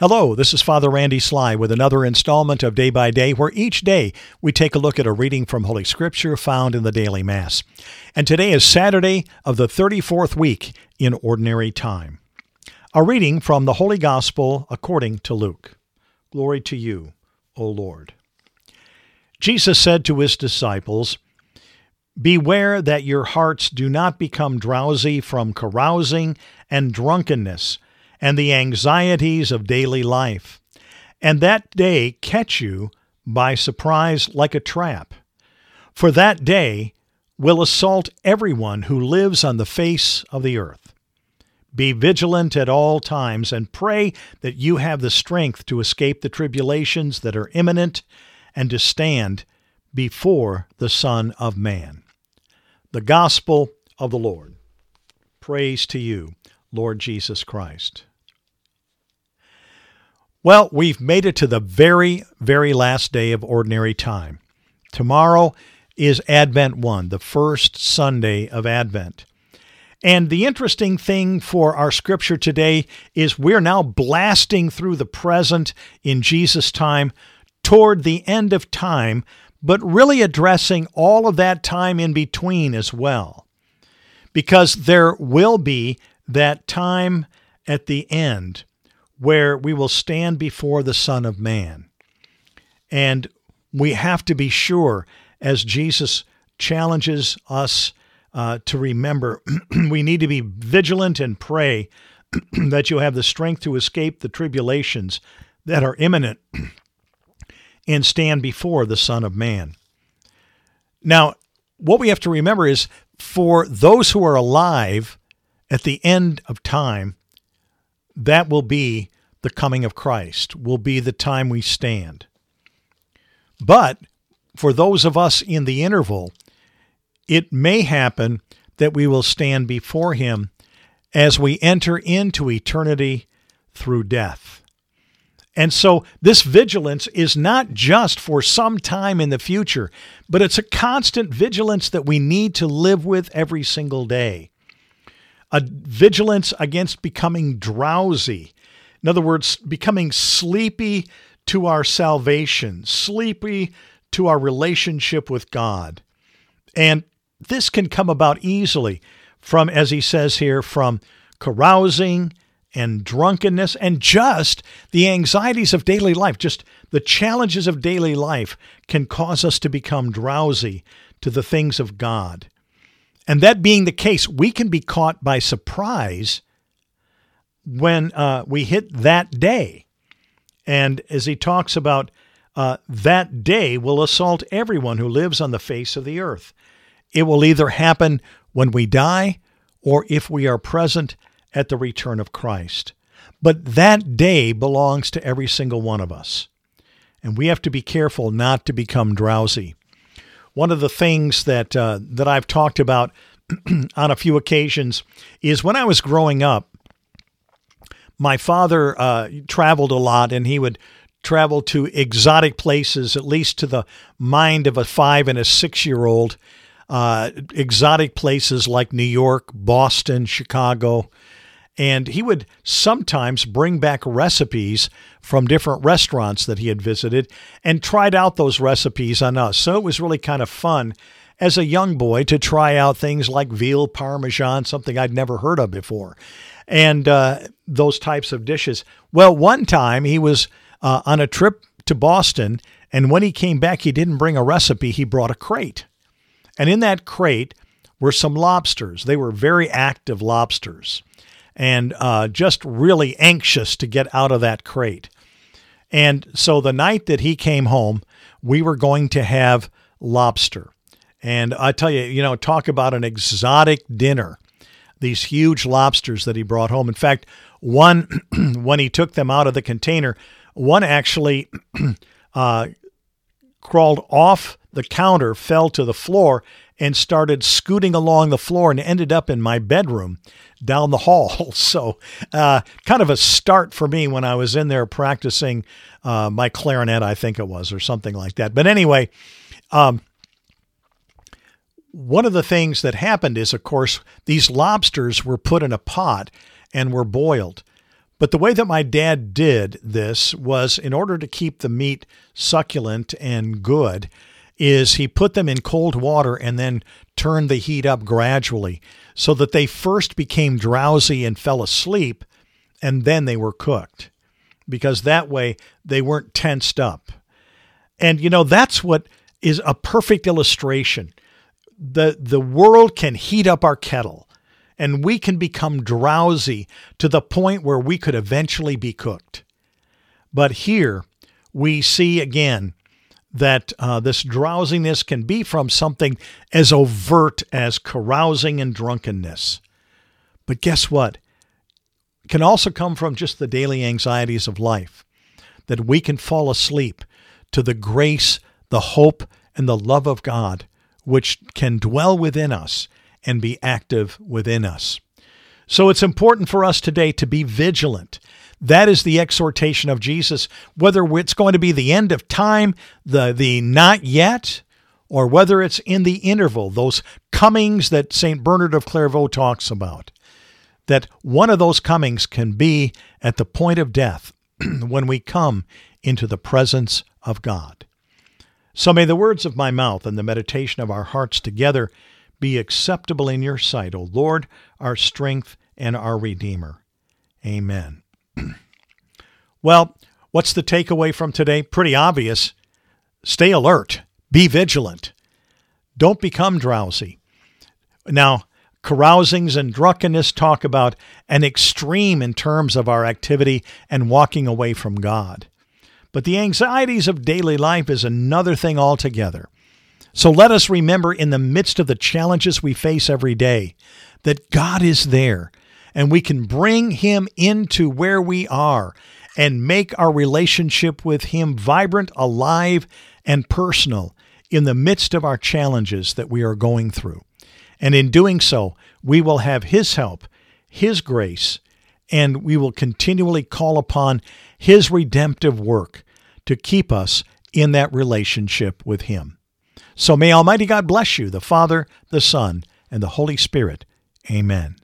Hello, this is Father Randy Sly with another installment of Day by Day, where each day we take a look at a reading from Holy Scripture found in the Daily Mass. And today is Saturday of the 34th week in Ordinary Time. A reading from the Holy Gospel according to Luke. Glory to you, O Lord. Jesus said to his disciples, "Beware that your hearts do not become drowsy from carousing and drunkenness, and the anxieties of daily life, and that day catch you by surprise like a trap. For that day will assault everyone who lives on the face of the earth. Be vigilant at all times, and pray that you have the strength to escape the tribulations that are imminent, and to stand before the Son of Man." The Gospel of the Lord. Praise to you, Lord Jesus Christ. Well, we've made it to the very, very last day of Ordinary Time. Tomorrow is Advent 1, the first Sunday of Advent. And the interesting thing for our scripture today is we're now blasting through the present in Jesus' time toward the end of time, but really addressing all of that time in between as well. Because there will be that time at the end where we will stand before the Son of Man. And we have to be sure, as Jesus challenges us to remember, we need to be vigilant and pray that you have the strength to escape the tribulations that are imminent and stand before the Son of Man. Now, what we have to remember is for those who are alive at the end of time, that will be the coming of Christ, will be the time we stand. But for those of us in the interval, it may happen that we will stand before him as we enter into eternity through death. And so this vigilance is not just for some time in the future, but it's a constant vigilance that we need to live with every single day. A vigilance against becoming drowsy. In other words, becoming sleepy to our salvation, sleepy to our relationship with God. And this can come about easily from, as he says here, from carousing and drunkenness and just the anxieties of daily life. Just the challenges of daily life can cause us to become drowsy to the things of God. And that being the case, we can be caught by surprise when we hit that day. And as he talks about, that day will assault everyone who lives on the face of the earth. It will either happen when we die or if we are present at the return of Christ. But that day belongs to every single one of us. And we have to be careful not to become drowsy. One of the things that I've talked about on a few occasions is when I was growing up, my father traveled a lot, and he would travel to exotic places, at least to the mind of a 5- and 6-year-old, exotic places like New York, Boston, Chicago. And he would sometimes bring back recipes from different restaurants that he had visited and tried out those recipes on us. So it was really kind of fun as a young boy to try out things like veal parmesan, something I'd never heard of before, and those types of dishes. Well, one time he was on a trip to Boston, and when he came back, he didn't bring a recipe. He brought a crate. And in that crate were some lobsters. They were very active lobsters, and just really anxious to get out of that crate. And so the night that he came home, we were going to have lobster. And I tell you, talk about an exotic dinner, these huge lobsters that he brought home. In fact, one, when he took them out of the container, one actually crawled off the counter, fell to the floor, and started scooting along the floor and ended up in my bedroom down the hall. So kind of a start for me when I was in there practicing my clarinet, I think it was, or something like that. But anyway, one of the things that happened is, of course, these lobsters were put in a pot and were boiled. But the way that my dad did this was, in order to keep the meat succulent and good, is he put them in cold water and then turned the heat up gradually so that they first became drowsy and fell asleep, and then they were cooked, because that way they weren't tensed up. And, you know, that's what is a perfect illustration. The world can heat up our kettle, and we can become drowsy to the point where we could eventually be cooked. But here we see again that this drowsiness can be from something as overt as carousing and drunkenness. But guess what? It can also come from just the daily anxieties of life, that we can fall asleep to the grace, the hope, and the love of God, which can dwell within us and be active within us. So it's important for us today to be vigilant. That is the exhortation of Jesus, whether it's going to be the end of time, the not yet, or whether it's in the interval, those comings that St. Bernard of Clairvaux talks about, that one of those comings can be at the point of death when we come into the presence of God. So may the words of my mouth and the meditation of our hearts together be acceptable in your sight, O Lord, our strength and our Redeemer. Amen. Well, what's the takeaway from today? Pretty obvious. Stay alert. Be vigilant. Don't become drowsy. Now, carousings and drunkenness talk about an extreme in terms of our activity and walking away from God. But the anxieties of daily life is another thing altogether. So let us remember, in the midst of the challenges we face every day, that God is there, and we can bring Him into where we are and make our relationship with Him vibrant, alive, and personal in the midst of our challenges that we are going through. And in doing so, we will have His help, His grace, and we will continually call upon His redemptive work to keep us in that relationship with Him. So may Almighty God bless you, the Father, the Son, and the Holy Spirit. Amen.